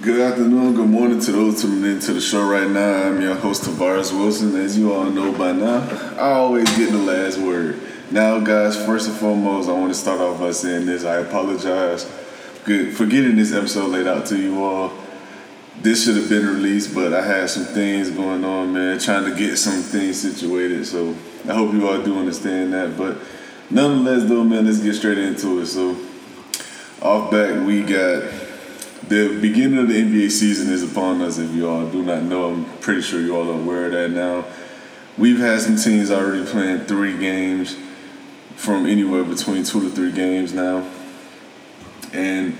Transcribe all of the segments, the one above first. Good afternoon, good morning to those tuning in to the show right now. I'm your host, Tavares Wilson. As you all know by now, I always get the last word. Now, guys, first and foremost, I want to start off by saying this. I apologize for getting this episode laid out to you all. This should have been released, but I had some things going on, man, trying to get some things situated. So I hope you all do understand that. But nonetheless, though, man, let's get straight into it. So off back, we got... the beginning of the NBA season is upon us. If you all do not know, I'm pretty sure you all are aware of that now. We've had some teams already playing 3 games, from anywhere between 2 to 3 games now. And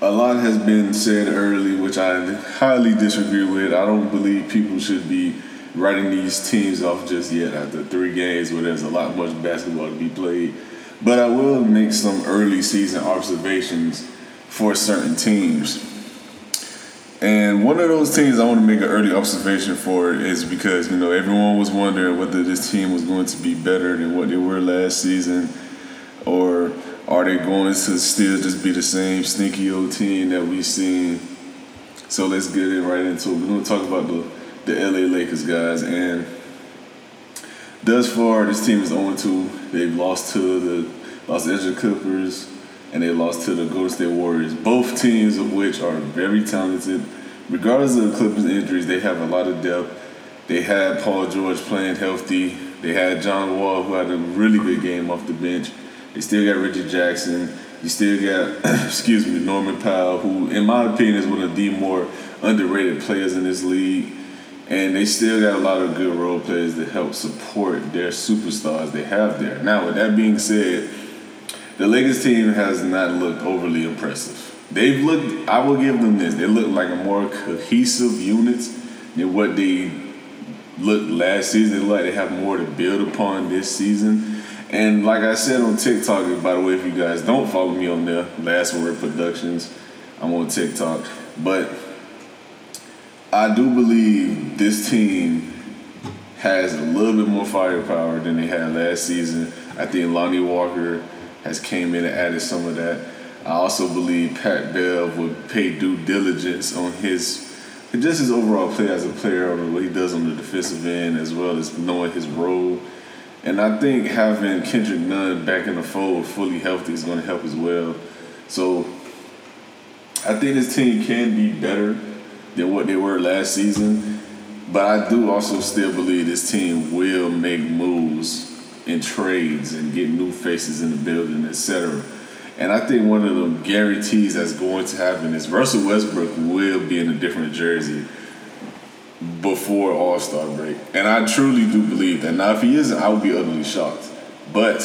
a lot has been said early, which I highly disagree with. I don't believe people should be writing these teams off just yet after 3 games where there's much basketball to be played. But I will make some early season observations for certain teams. And one of those teams I want to make an early observation for is because, you know, everyone was wondering whether this team was going to be better than what they were last season, or are they going to still just be the same sneaky old team that we've seen. So let's get it right into it. We're going to talk about the LA Lakers, guys. And thus far, this team is 0-2. They've lost to the Los Angeles Clippers, and they lost to the Golden State Warriors, both teams of which are very talented. Regardless of the Clippers' injuries, they have a lot of depth. They had Paul George playing healthy. They had John Wall, who had a really good game off the bench. They still got Richard Jackson. You still got, Norman Powell, who, in my opinion, is one of the more underrated players in this league. And they still got a lot of good role players that help support their superstars they have there. Now, with that being said, the Lakers team has not looked overly impressive. They've looked, I will give them this, they look like a more cohesive unit than what they looked last season. They look like they have more to build upon this season. And like I said on TikTok, by the way, if you guys don't follow me on there, Last Word Productions, I'm on TikTok. But I do believe this team has a little bit more firepower than they had last season. I think Lonnie Walker has came in and added some of that. I also believe Pat Bell would pay due diligence on his overall play as a player, on what he does on the defensive end, as well as knowing his role. And I think having Kendrick Nunn back in the fold, fully healthy, is going to help as well. So I think this team can be better than what they were last season. But I do also still believe this team will make moves and trades and get new faces in the building, etc. And I think one of the guarantees that's going to happen is Russell Westbrook will be in a different jersey before All-Star break. And I truly do believe that. Now, if he isn't, I would be utterly shocked. But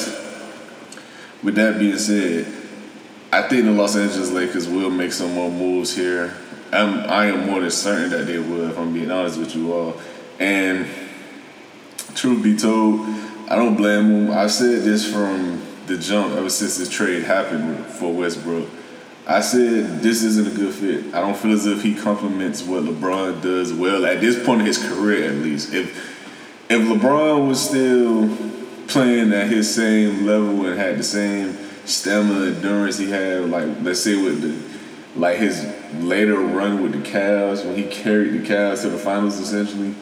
with that being said, I think the Los Angeles Lakers will make some more moves here. I am more than certain that they will, if I'm being honest with you all. And truth be told, I don't blame him. I said this from the jump ever since this trade happened for Westbrook. I said this isn't a good fit. I don't feel as if he complements what LeBron does well at this point in his career, at least. If LeBron was still playing at his same level and had the same stamina, endurance he had, like let's say with his later run with the Cavs, when he carried the Cavs to the finals essentially,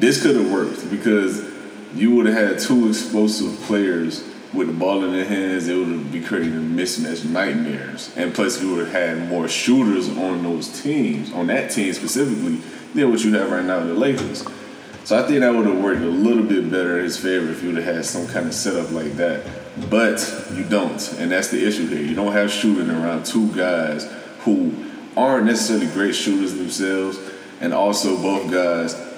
this could have worked because you would have had 2 explosive players with the ball in their hands. It would be creating mismatch nightmares. And plus, you would have had more shooters on those teams, on that team specifically, than what you have right now in the Lakers. So I think that would have worked a little bit better in his favor if you would have had some kind of setup like that. But you don't, and that's the issue here. You don't have shooting around 2 guys who aren't necessarily great shooters themselves, and also both guys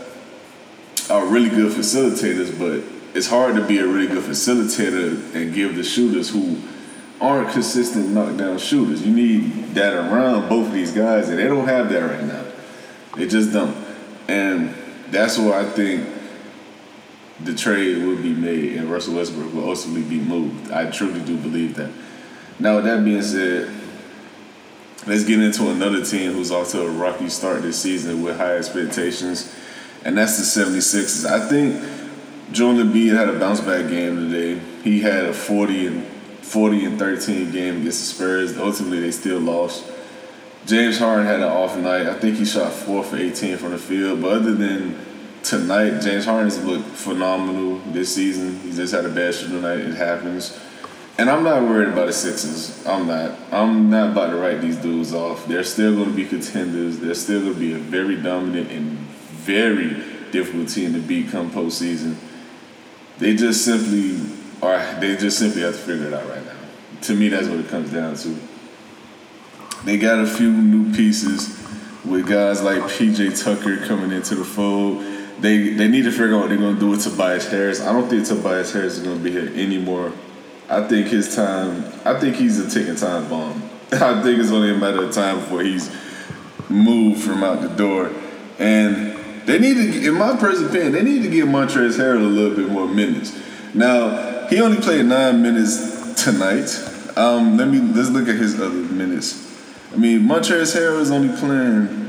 are really good facilitators, but it's hard to be a really good facilitator and give the shooters who aren't consistent knockdown shooters. You need that around both of these guys, and they don't have that right now. They just don't. And that's why I think the trade will be made and Russell Westbrook will ultimately be moved. I truly do believe that. Now, with that being said, let's get into another team who's off to a rocky start this season with high expectations, and that's the 76ers. I think Joel Embiid had a bounce-back game today. He had a 40 and 13 game against the Spurs. Ultimately, they still lost. James Harden had an off night. I think he shot 4 for 18 from the field. But other than tonight, James Harden has looked phenomenal this season. He just had a bad shooting night. It happens. And I'm not worried about the Sixers. I'm not about to write these dudes off. They're still going to be contenders. They're still going to be a very dominant and very difficult team to beat come postseason. They just simply have to figure it out right now. To me, that's what it comes down to. They got a few new pieces with guys like PJ Tucker coming into the fold. They need to figure out what they're going to do with Tobias Harris. I don't think Tobias Harris is going to be here anymore. I think he's a ticking time bomb. I think it's only a matter of time before he's moved from out the door. And they need to, in my personal opinion, they need to give Montrezl Harrell a little bit more minutes. Now, he only played 9 minutes tonight. Let's look at his other minutes. I mean, Montrezl Harrell is only playing,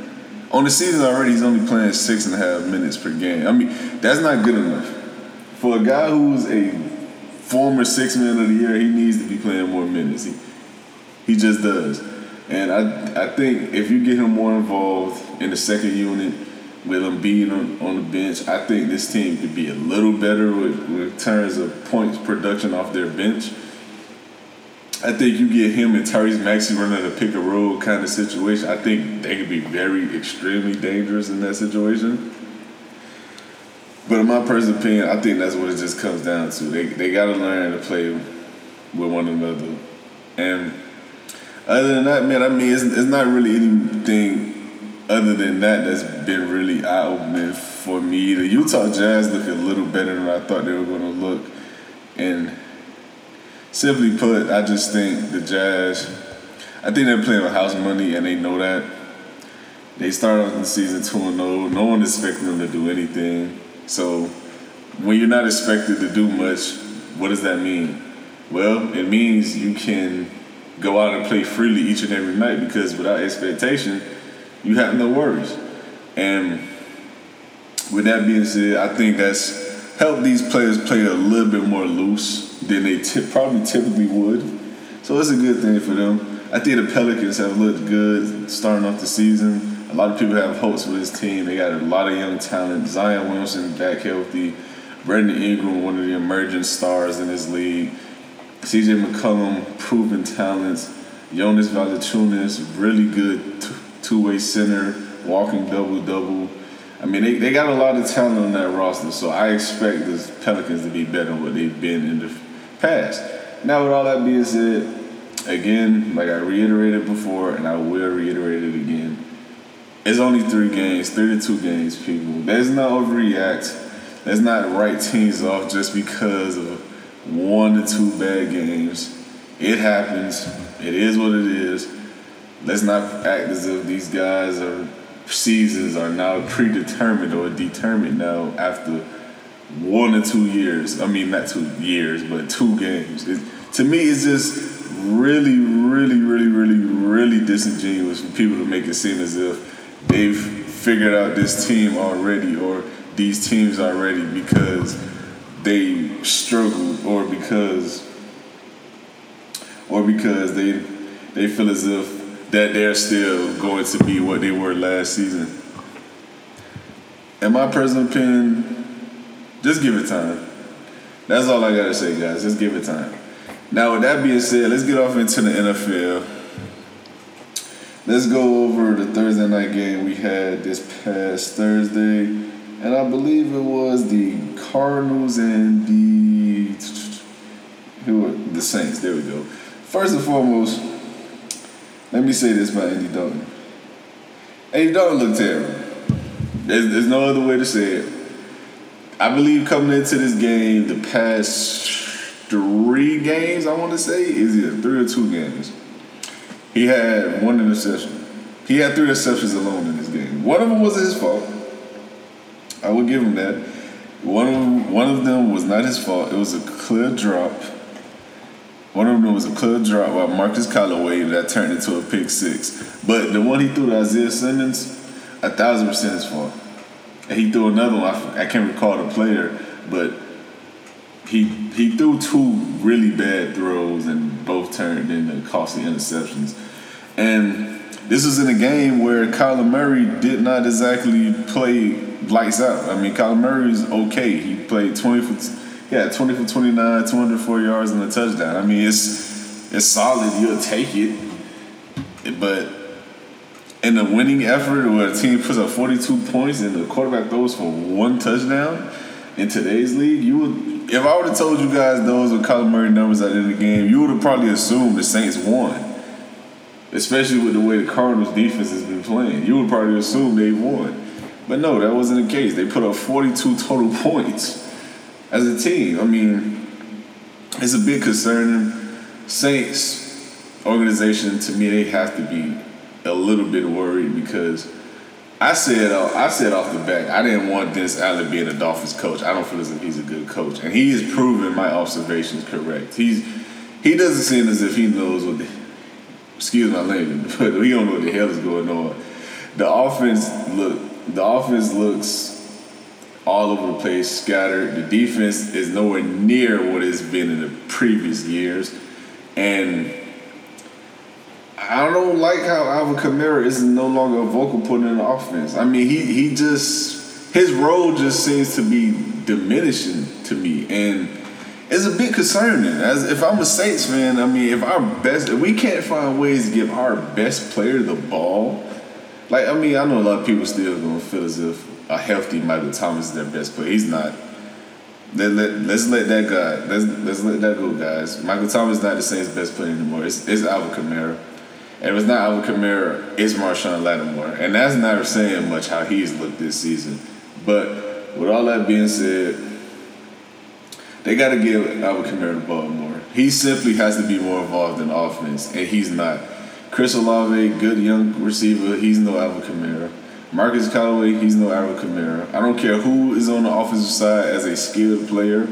on the season already, he's only playing 6.5 minutes per game. I mean, that's not good enough. For a guy who's a former Sixth Man of the Year, he needs to be playing more minutes. He just does. And I think if you get him more involved in the second unit, with him being on the bench, I think this team could be a little better with terms of points production off their bench. I think you get him and Tyrese Maxey running a pick and roll kind of situation. I think they could be very, extremely dangerous in that situation. But in my personal opinion, I think that's what it just comes down to. They got to learn to play with one another. And other than that, man, I mean, it's not really anything other than that that's been really eye-opening for me. The Utah Jazz look a little better than I thought they were going to look. And simply put, I just think the Jazz, I think they're playing with house money, and they know that. They started off the season 2-0. No one expected them to do anything. So when you're not expected to do much, what does that mean? Well, it means you can go out and play freely each and every night, because without expectation, you have no worries. And with that being said, I think that's helped these players play a little bit more loose than they probably typically would. So it's a good thing for them. I think the Pelicans have looked good starting off the season. A lot of people have hopes for this team. They got a lot of young talent. Zion Williamson back healthy. Brandon Ingram, one of the emerging stars in this league. CJ McCollum, proven talents. Jonas Valanciunas, really good two-way center, walking double-double. I mean, they got a lot of talent on that roster, so I expect the Pelicans to be better than what they've been in the past. Now, with all that being said, again, like I reiterated before, and I will reiterate it again, it's only 32 games, people. Let's not overreact. Let's not write teams off just because of 1 to 2 bad games. It happens. It is what it is. Let's not act as if these guys' or seasons are now predetermined or determined now after 1 or 2 years. I mean, not 2 years, but 2 games. To me, it's just really, really, really, really, really disingenuous for people to make it seem as if they've figured out this team already or these teams already because they struggled or because they feel as if that they're still going to be what they were last season. In my personal opinion, just give it time. That's all I got to say, guys. Just give it time. Now, with that being said, let's get off into the NFL. Let's go over the Thursday night game we had this past Thursday. And I believe it was the Cardinals and the Saints. There we go. First and foremost, let me say this about Andy Dalton. Andy Dalton looked terrible. There's no other way to say it. I believe coming into this game, the past 3 games, I want to say, is either 3 or 2 games. He had 1 interception. He had 3 interceptions alone in this game. One of them wasn't his fault. I will give him that. One of them was not his fault. It was a clear drop. One of them was a clear drop by Marcus Callaway that turned into a pick 6. But the one he threw to Isaiah Simmons, 1,000% his fault. And he threw another one. I can't recall the player, but he threw 2 really bad throws and both turned into costly interceptions. And This is in a game where Kyler Murray did not exactly play lights out. I mean, Kyler Murray's okay. He played 20 for 29, 204 yards and a touchdown. I mean, it's solid. You'll take it. But in a winning effort where a team puts up 42 points and the quarterback throws for one touchdown in today's league, you would. If I would have told you guys those were Kyler Murray numbers at the end of the game, you would have probably assumed the Saints won. Especially with the way the Cardinals' defense has been playing. You would probably assume they won. But no, that wasn't the case. They put up 42 total points as a team. I mean, it's a bit concerning. Saints organization, to me, they have to be a little bit worried because I said off the bat, I didn't want Dennis Allen being a Dolphins coach. I don't feel as if he's a good coach. And he has proven my observations correct. He doesn't seem as if he knows what the... Excuse my language, but we don't know what the hell is going on. The offense looks all over the place, scattered. The defense is nowhere near what it's been in the previous years. And I don't like how Alvin Kamara is no longer a vocal point in the offense. I mean, he just, his role just seems to be diminishing to me. And it's a bit concerning. As if I'm a Saints fan, I mean, if we can't find ways to give our best player the ball, like, I mean, I know a lot of people still gonna feel as if a healthy Michael Thomas is their best player. He's not. Let's let that go, guys. Michael Thomas is not the Saints' best player anymore. It's Alvin Kamara, and if it's not Alvin Kamara, it's Marshawn Lattimore, and that's not saying much how he's looked this season. But with all that being said, they got to give Alvin Kamara the ball more. He simply has to be more involved in offense, and he's not. Chris Olave, good young receiver, he's no Alvin Kamara. Marcus Callaway, he's no Alvin Kamara. I don't care who is on the offensive side as a skilled player,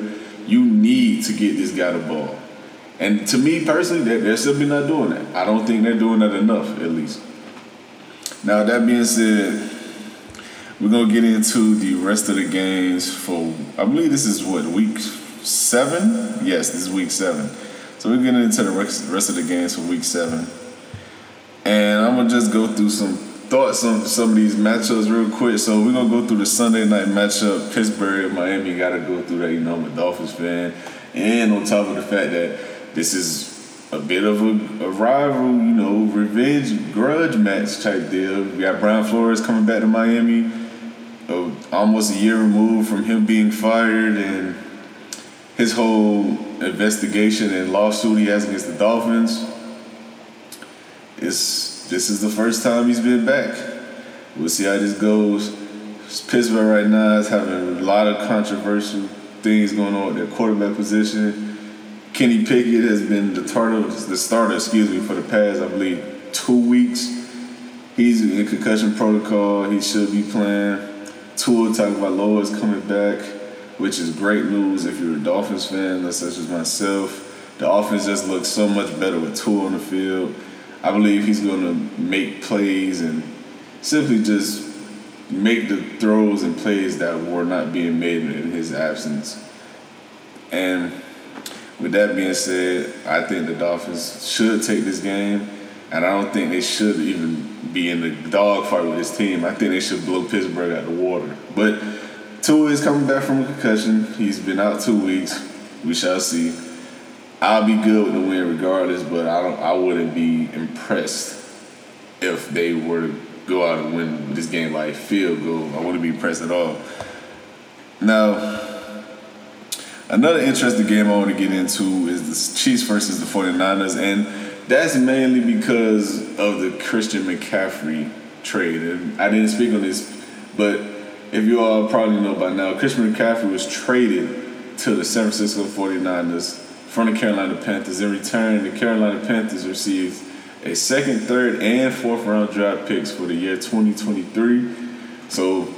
you need to get this guy the ball. And to me personally, they're simply not doing that. I don't think they're doing that enough, at least. Now, that being said, we're going to get into the rest of the games for, I believe this is week 7? Yes, this is week 7. So we're getting into the rest of the games for week 7. And I'm going to just go through some thoughts on some of these matchups real quick. So we're going to go through the Sunday night matchup. Pittsburgh and Miami, got to go through that. You know, I'm a Dolphins fan. And on top of the fact that this is a bit of a rival, you know, revenge grudge match type deal. We got Brian Flores coming back to Miami. Almost a year removed from him being fired and his whole investigation and lawsuit he has against the Dolphins. This is the first time he's been back. We'll see how this goes. Pittsburgh right now is having a lot of controversial things going on with their quarterback position. Kenny Pickett has been the starter, for the past, I believe, 2 weeks. He's in concussion protocol. He should be playing. Tua Tagovailoa is coming back, which is great news if you're a Dolphins fan, such as myself. The offense just looks so much better with Tua on the field. I believe he's going to make plays and simply just make the throws and plays that were not being made in his absence. And with that being said, I think the Dolphins should take this game, and I don't think they should even be in the dogfight with this team. I think they should blow Pittsburgh out of the water. But Tua is coming back from a concussion. He's been out 2 weeks. We shall see. I'll be good with the win regardless, but I wouldn't be impressed if they were to go out and win this game by a field goal. I wouldn't be impressed at all. Now, another interesting game I want to get into is the Chiefs versus the 49ers, and that's mainly because of the Christian McCaffrey trade. And I didn't speak on this, but if you all probably know by now, Christian McCaffrey was traded to the San Francisco 49ers from the Carolina Panthers. In return, the Carolina Panthers received a second, third, and fourth round draft picks for the year 2023. So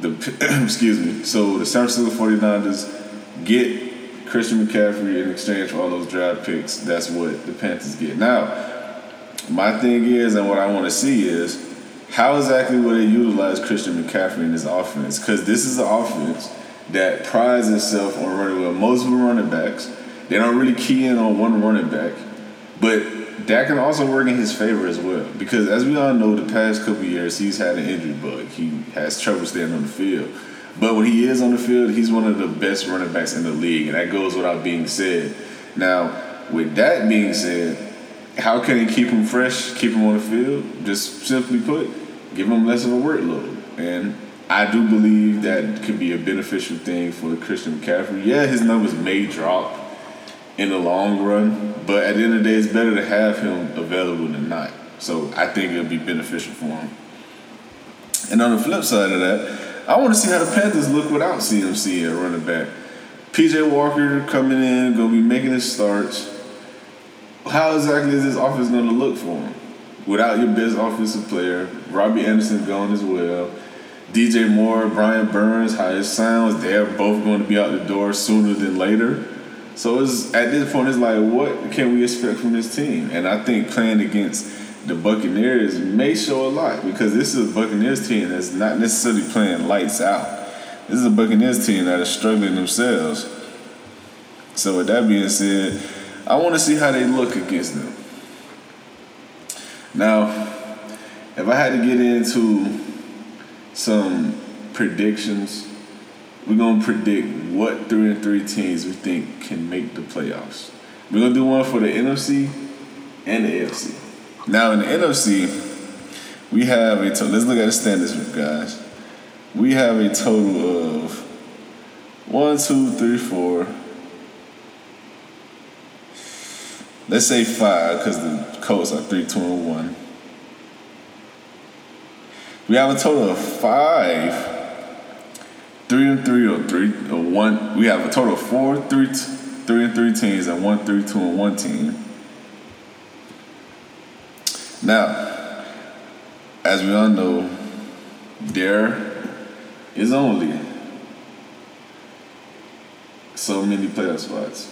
the San Francisco 49ers get Christian McCaffrey in exchange for all those draft picks. That's what the Panthers get. Now, my thing is, and what I want to see is, how exactly will they utilize Christian McCaffrey in this offense? Because this is an offense that prides itself on running with multiple running backs. They don't really key in on one running back. But That can also work in his favor as well, because as we all know, the past couple of years he's had an injury bug. He has trouble staying on the field. But when he is on the field, he's one of the best running backs in the league, and that goes without being said. Now, with that being said, how can he keep him fresh, keep him on the field? Just simply put, give him less of a workload. And I do believe that could be a beneficial thing for Christian McCaffrey. Yeah, his numbers may drop in the long run, but at the end of the day, it's better to have him available than not. So I think it'll be beneficial for him. And on the flip side of that, I want to see how the Panthers look without CMC at running back. PJ Walker coming in, going to be making his starts. How exactly is this offense going to look for him? Without your best offensive player, Robbie Anderson gone as well, DJ Moore, Brian Burns, how it sounds, they're both going to be out the door sooner than later. So it's, at this point, it's like, what can we expect from this team? And I think playing against the Buccaneers may show a lot, because this is a Buccaneers team that's not necessarily playing lights out. This is a Buccaneers team that is struggling themselves. So with that being said, I want to see how they look against them. Now, if I had to get into some predictions, we're going to predict what 3-3 teams we think can make the playoffs. We're going to do one for the NFC and the AFC. Now, in the NFC, we have a total. Let's look at the standings, guys. We have a total of 1, 2, 3, 4. Let's say 5, because the Colts are 3, 2, and 1. We have a total of 5, 3-3, or 3, or 1. We have a total of 4, 3-3 teams, and 1, 3, 2, and 1 team. Now, as we all know, there is only so many playoff spots.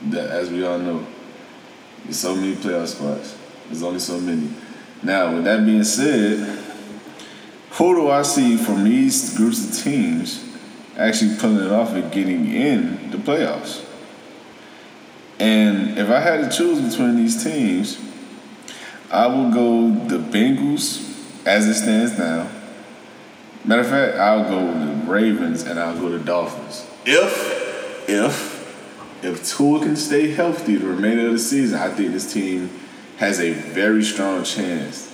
There's only so many. Now, with that being said, who do I see from these groups of teams actually pulling it off and getting in the playoffs? And if I had to choose between these teams, I will go the Bengals as it stands now. Matter of fact, I'll go the Ravens and I'll go the Dolphins. If Tua can stay healthy the remainder of the season, I think this team has a very strong chance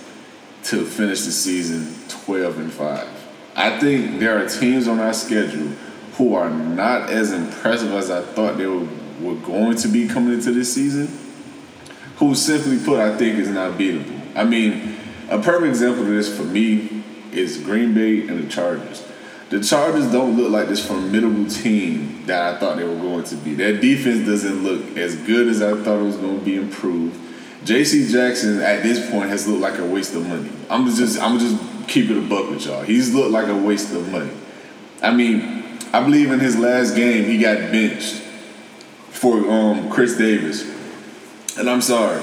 to finish the season 12-5. I think there are teams on our schedule who are not as impressive as I thought they were going to be coming into this season, who simply put, I think, is not beatable. I mean, a perfect example of this for me is Green Bay and the Chargers. The Chargers don't look like this formidable team that I thought they were going to be. Their defense doesn't look as good as I thought it was going to be improved. J.C. Jackson, at this point, has looked like a waste of money. I'm just keep it a buck with y'all. He's looked like a waste of money. I mean, I believe in his last game, he got benched for Chris Davis. And I'm sorry,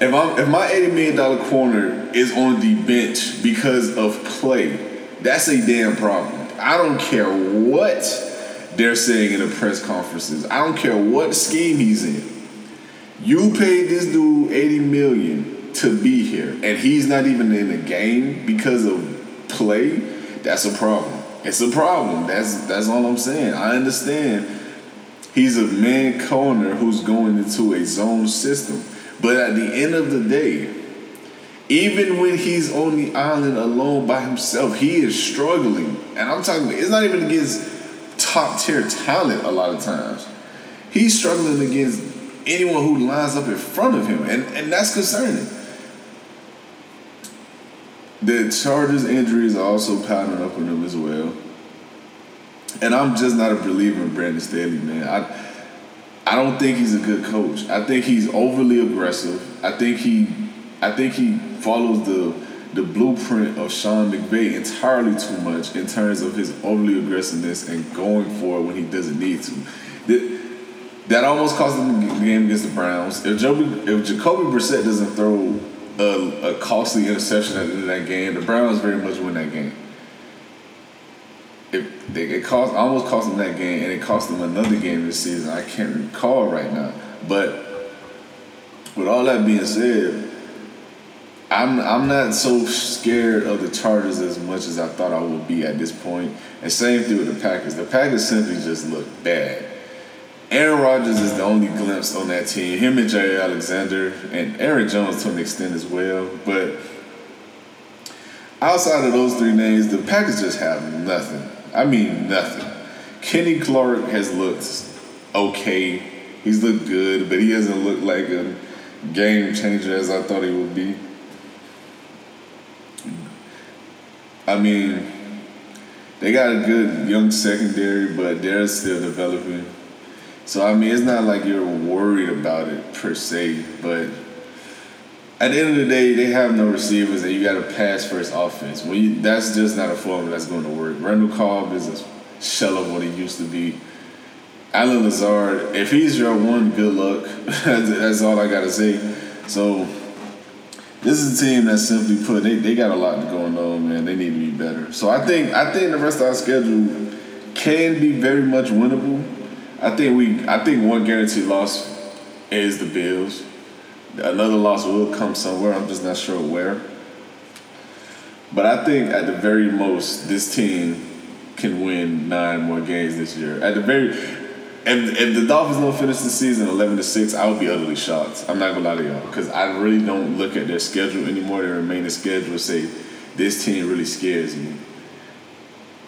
if my $80 million corner is on the bench because of play, that's a damn problem. I don't care what they're saying in the press conferences. I don't care what scheme he's in. You paid this dude $80 million to be here, and he's not even in the game because of play. That's a problem. It's a problem. That's all I'm saying. I understand. He's a man corner who's going into a zone system. But at the end of the day, even when he's on the island alone by himself, he is struggling. And I'm talking about, it's not even against top-tier talent a lot of times. He's struggling against anyone who lines up in front of him. And that's concerning. The Chargers' injuries are also piling up on him as well. And I'm just not a believer in Brandon Staley, man. I don't think he's a good coach. I think he's overly aggressive. I think he follows the blueprint of Sean McVay entirely too much in terms of his overly aggressiveness and going for it when he doesn't need to. That almost cost him the game against the Browns. If Jacoby Brissett doesn't throw a costly interception at the end of that game, the Browns very much win that game. It almost cost them that game, and it cost them another game this season. I can't recall right now. But With all that being said, I'm not so scared of the Chargers as much as I thought I would be at this point. And same thing with the Packers. The Packers simply just look bad. Aaron Rodgers is the only glimpse on that team. Him and J. Alexander and Aaron Jones to an extent as well. But outside of those three names, the Packers just have nothing. I mean, nothing. Kenny Clark has looked okay. He's looked good, but he hasn't looked like a game changer as I thought he would be. I mean, they got a good young secondary, but they're still developing. So, I mean, it's not like you're worried about it per se, but at the end of the day, they have no receivers, and you got a pass-first offense. That's just not a formula that's going to work. Randall Cobb is a shell of what he used to be. Allen Lazard, if he's your one, good luck. That's all I got to say. So, this is a team that, simply put, they got a lot going on, man. They need to be better. So, I think the rest of our schedule can be very much winnable. I think one guaranteed loss is the Bills. Another loss will come somewhere. I'm just not sure where. But I think at the very most, this team can win 9 more games this year. At the very... If the Dolphins don't finish the season 11-6, I would be utterly shocked. I'm not going to lie to y'all, because I really don't look at their schedule anymore. Their remaining schedule say, this team really scares me.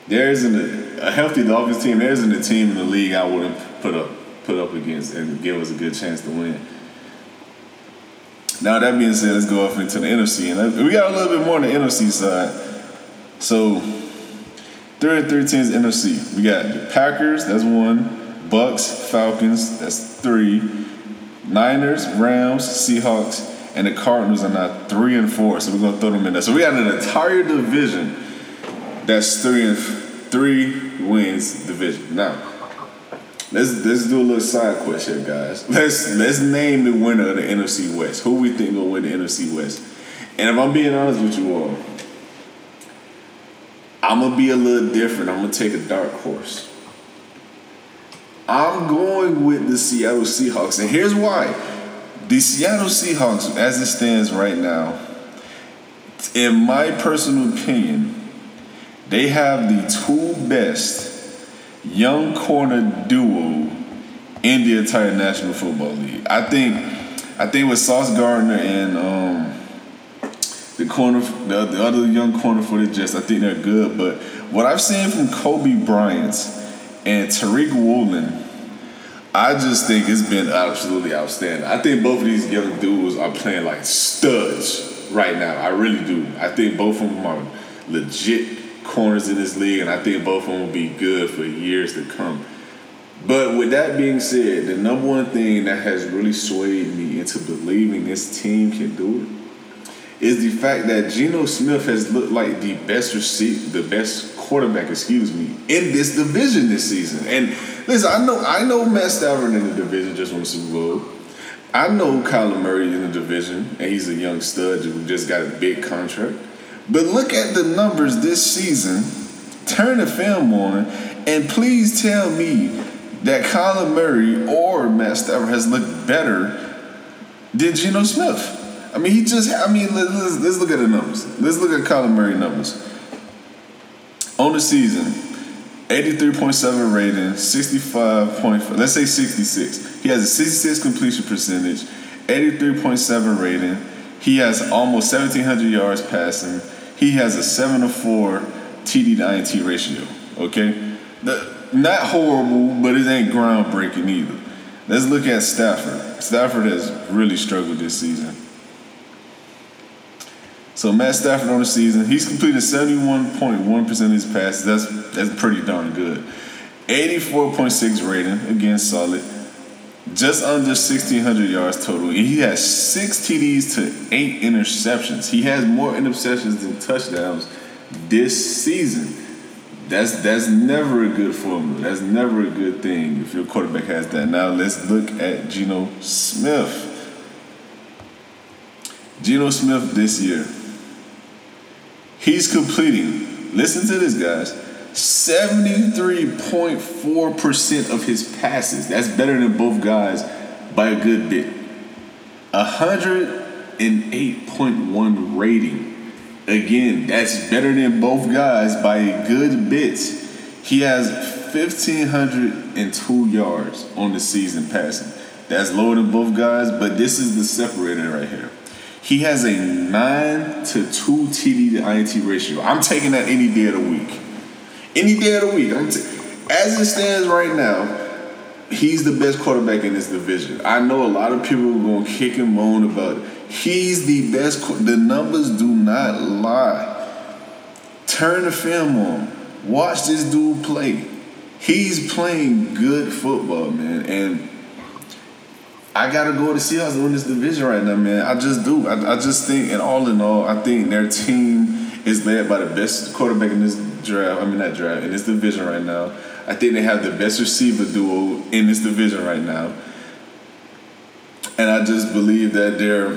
There isn't a healthy Dolphins team. There isn't a team in the league I wouldn't put up against and give us a good chance to win. Now, that being said, let's go off into the NFC. And we got a little bit more on the NFC side. So, 3-3 teams NFC. We got the Packers, that's one. Bucks, Falcons, that's 3. Niners, Rams, Seahawks, and the Cardinals are now 3-4. So we're gonna throw them in there. So we got an entire division that's 3 wins division. Now, let's do a little side quest here, guys. Let's name the winner of the NFC West. Who we think will win the NFC West? And if I'm being honest with you all, I'm gonna be a little different. I'm gonna take a dark horse. I'm going with the Seattle Seahawks, and here's why. The Seattle Seahawks, as it stands right now, in my personal opinion, they have the 2 best young corner duo in the entire National Football League. I think with Sauce Gardner and the other young corner for the Jets, I think they're good. But what I've seen from Kobe Bryant and Tariq Woolen, I just think it's been absolutely outstanding. I think both of these young dudes are playing like studs right now. I really do. I think both of them are legit corners in this league, and I think both of them will be good for years to come. But with that being said, the number one thing that has really swayed me into believing this team can do it is the fact that Geno Smith has looked like the best quarterback, in this division this season. And listen, I know Matt Stafford in the division just won the Super Bowl. I know Kyler Murray in the division, and he's a young stud who just got a big contract. But look at the numbers this season. Turn the film on, and please tell me that Kyler Murray or Matt Stafford has looked better than Geno Smith. I mean, let's look at the numbers. Let's look at Kyler Murray numbers. On the season, 83.7 rating, 65.5, let's say 66. He has a 66 completion percentage, 83.7 rating. He has almost 1,700 yards passing. He has a 7-4 TD to INT ratio, okay? Not horrible, but it ain't groundbreaking either. Let's look at Stafford. Stafford has really struggled this season. So Matt Stafford on the season, he's completed 71.1% of his passes. That's pretty darn good. 84.6 rating, again solid. Just under 1,600 yards total. He has 6 TDs to 8 interceptions. He has more interceptions than touchdowns this season. That's never a good formula. That's never a good thing if your quarterback has that. Now let's look at Geno Smith. Geno Smith this year, he's completing, listen to this, guys, 73.4% of his passes. That's better than both guys by a good bit. 108.1 rating. Again, that's better than both guys by a good bit. He has 1,502 yards on the season passing. That's lower than both guys, but this is the separator right here. He has a 9 to 2 TD to INT ratio. I'm taking that any day of the week. Any day of the week. As it stands right now, he's the best quarterback in this division. I know a lot of people are going to kick and moan about it. He's the best. The numbers do not lie. Turn the film on. Watch this dude play. He's playing good football, man. And I got to go to Seahawks to win this division right now, man. I just do. I just think, and all in all, I think their team is led by the best quarterback in this draft. I mean, not draft, in this division right now. I think they have the best receiver duo in this division right now. And I just believe that their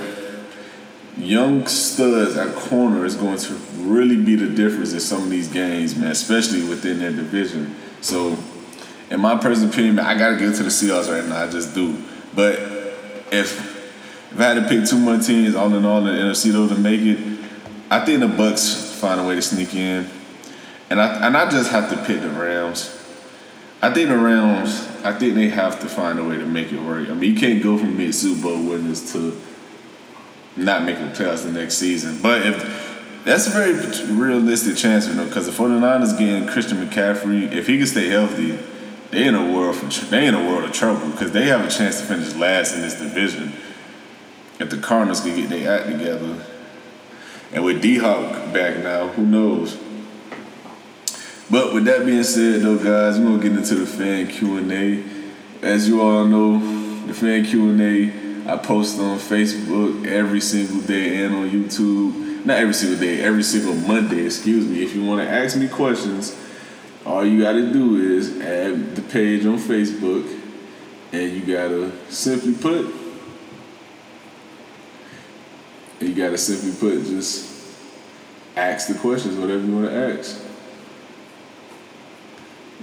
young studs at corner is going to really be the difference in some of these games, man, especially within their division. So, in my personal opinion, man, I got to give it to the Seahawks right now. I just do. But if I had to pick two more teams, all in all, the NFC though to make it, I think the Bucks find a way to sneak in. And I just have to pick the Rams. I think they have to find a way to make it work. I mean, you can't go from being Super Bowl winners to not making the playoffs the next season. But if that's a very realistic chance for them, because the 49ers getting Christian McCaffrey, if he can stay healthy, they in a world of trouble because they have a chance to finish last in this division. If the Cardinals can get their act together, and with D-Hawk back now, who knows? But with that being said, though, guys, we're going to get into the fan Q&A. As you all know, the fan Q&A, I post on Facebook every single day and on YouTube. Not every single day, every single Monday, excuse me. If you want to ask me questions, all you got to do is add the page on Facebook, and you got to simply put, just ask the questions, whatever you want to ask.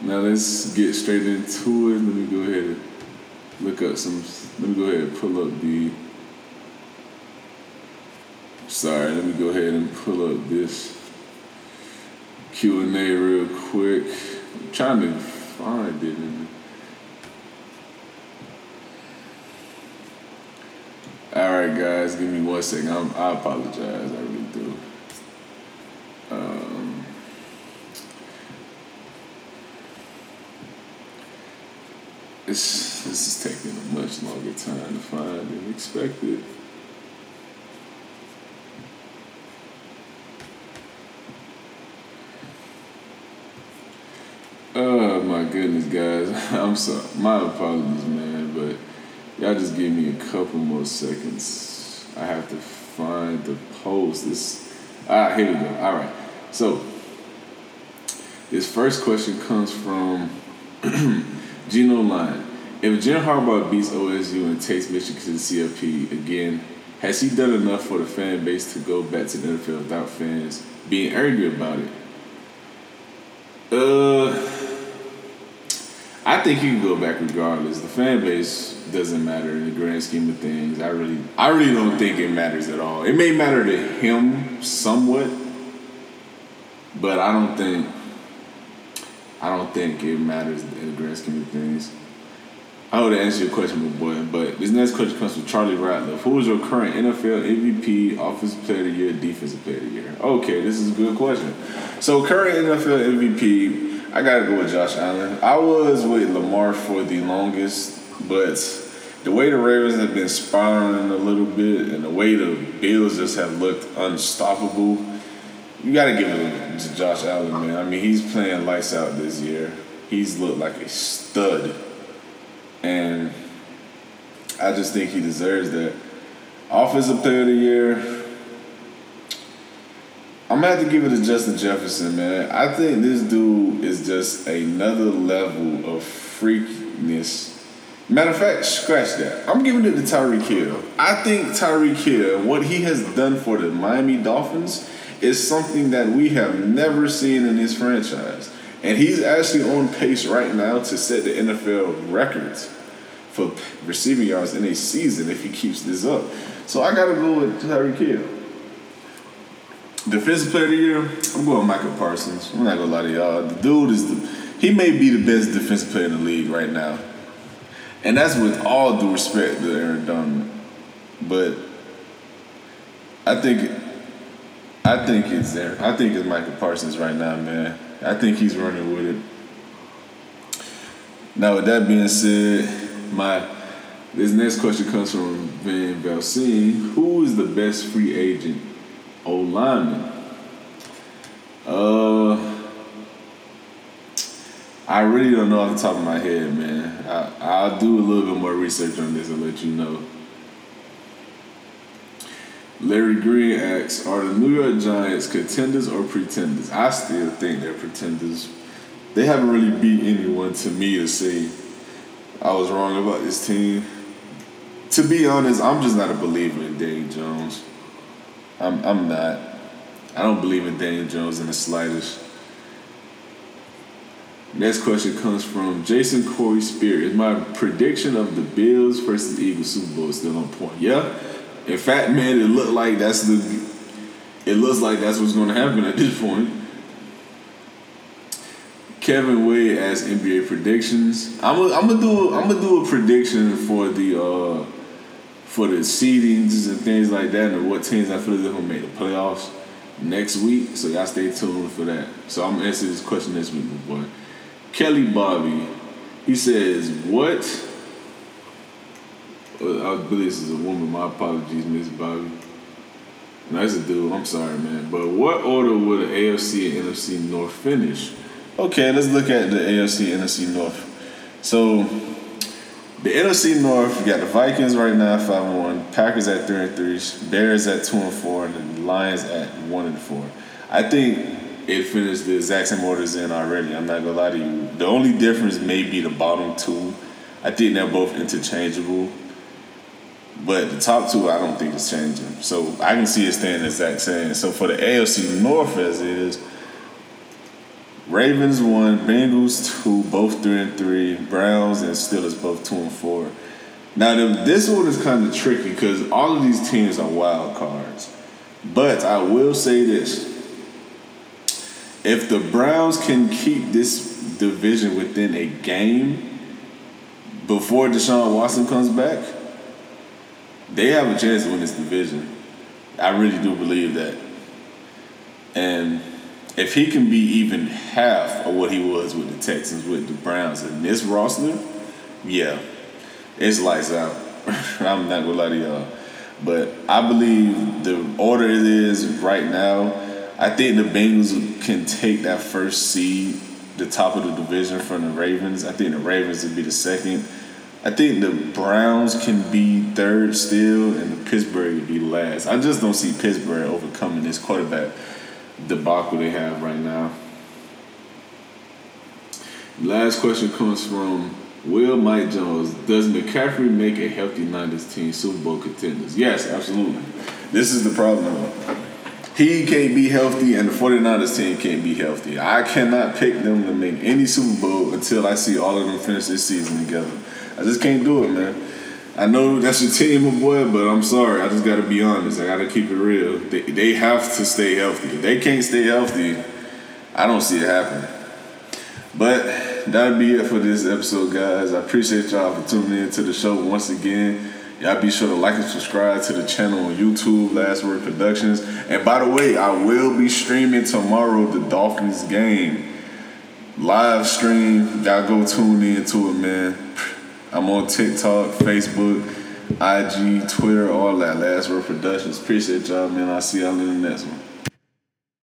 Now let's get straight into it. Let me go ahead and pull up this Q&A real quick. I'm trying to find it. Alright guys, give me one second. I apologize, I really do. This is taking a much longer time to find than expected. Oh my goodness, guys. I'm sorry. My apologies, man, but y'all just give me a couple more seconds. I have to find the post. Here we go. All right. So, this first question comes from... Gino Line. If Jim Harbaugh beats OSU and takes Michigan to the CFP again, has he done enough for the fan base to go back to the NFL without fans being angry about it? I think you can go back regardless. The fan base doesn't matter in the grand scheme of things. I really don't think it matters at all. It may matter to him somewhat, but I don't think it matters in the grand scheme of things. I would answer your question, my boy, but this next question comes from Charlie Ratliff. Who is your current NFL MVP, Offensive Player of the Year, Defensive Player of the Year? Okay, this is a good question. So, current NFL MVP, I got to go with Josh Allen. I was with Lamar for the longest, but the way the Ravens have been spiraling a little bit and the way the Bills just have looked unstoppable, you got to give it to Josh Allen, man. I mean, he's playing lights out this year. He's looked like a stud. And I just think he deserves that. Offensive Player of the Year, I'm going to have to give it to Justin Jefferson, man. I think this dude is just another level of freakness. Matter of fact, scratch that. I'm giving it to Tyreek Hill. I think Tyreek Hill, what he has done for the Miami Dolphins, is something that we have never seen in this franchise. And he's actually on pace right now to set the NFL records for receiving yards in a season if he keeps this up. So I got to go with Tyreek Hill. Defensive player of the year, I'm going Michael Parsons. I'm not going to lie to y'all. The dude is he may be the best defensive player in the league right now. And that's with all due respect to Aaron Donald. But I think it's Michael Parsons right now, man. I think he's running with it. Now, with that being said, this next question comes from Van Valsine. Who is the best free agent O-lineman? I really don't know off the top of my head, man. I'll do a little bit more research on this and let you know. Larry Green asks, are the New York Giants contenders or pretenders? I still think they're pretenders. They haven't really beat anyone to me to say I was wrong about this team. To be honest, I'm just not a believer in Daniel Jones. I'm not. I don't believe in Daniel Jones in the slightest. Next question comes from Jason Corey Spear. Is my prediction of the Bills versus Eagles Super Bowl still on point? Yeah. In fact, man, it looks like that's what's going to happen at this point. Kevin Wade asks NBA predictions. I'm gonna do a prediction for the seedings and things like that, and what teams I feel is gonna make the playoffs next week. So y'all stay tuned for that. So I'm gonna answer this question next week, boy. Kelly Bobby, he says, what? I believe this is a woman. My apologies, Miss Bobby. No, it's a dude. I'm sorry, man. But what order would the AFC and NFC North finish? Okay, let's look at the AFC and NFC North. So, the NFC North, you got the Vikings right now, 5-1. Packers at 3-3. Bears at 2-4. And the Lions at 1-4. I think it finished the exact same order it's in already. I'm not going to lie to you. The only difference may be the bottom two. I think they're both interchangeable. But the top two, I don't think it's changing. So I can see it staying the exact same. So for the AFC North as it is, Ravens 1, Bengals 2, both 3-3, Browns and Steelers both 2-4. Now this one is kind of tricky because all of these teams are wild cards. But I will say this. If the Browns can keep this division within a game before Deshaun Watson comes back, they have a chance to win this division. I really do believe that. And if he can be even half of what he was with the Texans, with the Browns, and this roster, yeah, it's lights out. I'm not going to lie to y'all. But I believe the order it is right now, I think the Bengals can take that first seed, the top of the division, from the Ravens. I think the Ravens would be the second. I think the Browns can be third still, and the Pittsburgh would be last. I just don't see Pittsburgh overcoming this quarterback debacle they have right now. Last question comes from Will Mike Jones. Does McCaffrey make a healthy 90s team Super Bowl contenders? Yes, absolutely. This is the problem. He can't be healthy, and the 49ers team can't be healthy. I cannot pick them to make any Super Bowl until I see all of them finish this season together. I just can't do it, man. I know that's your team, my boy, but I'm sorry. I just got to be honest. I got to keep it real. They have to stay healthy. If they can't stay healthy, I don't see it happening. But that'll be it for this episode, guys. I appreciate y'all for tuning in to the show once again. Y'all be sure to like and subscribe to the channel on YouTube, Last Word Productions. And by the way, I will be streaming tomorrow the Dolphins game. Live stream. Y'all go tune in to it, man. I'm on TikTok, Facebook, IG, Twitter, all that. Last Word Productions. Appreciate y'all, man. I'll see y'all in the next one.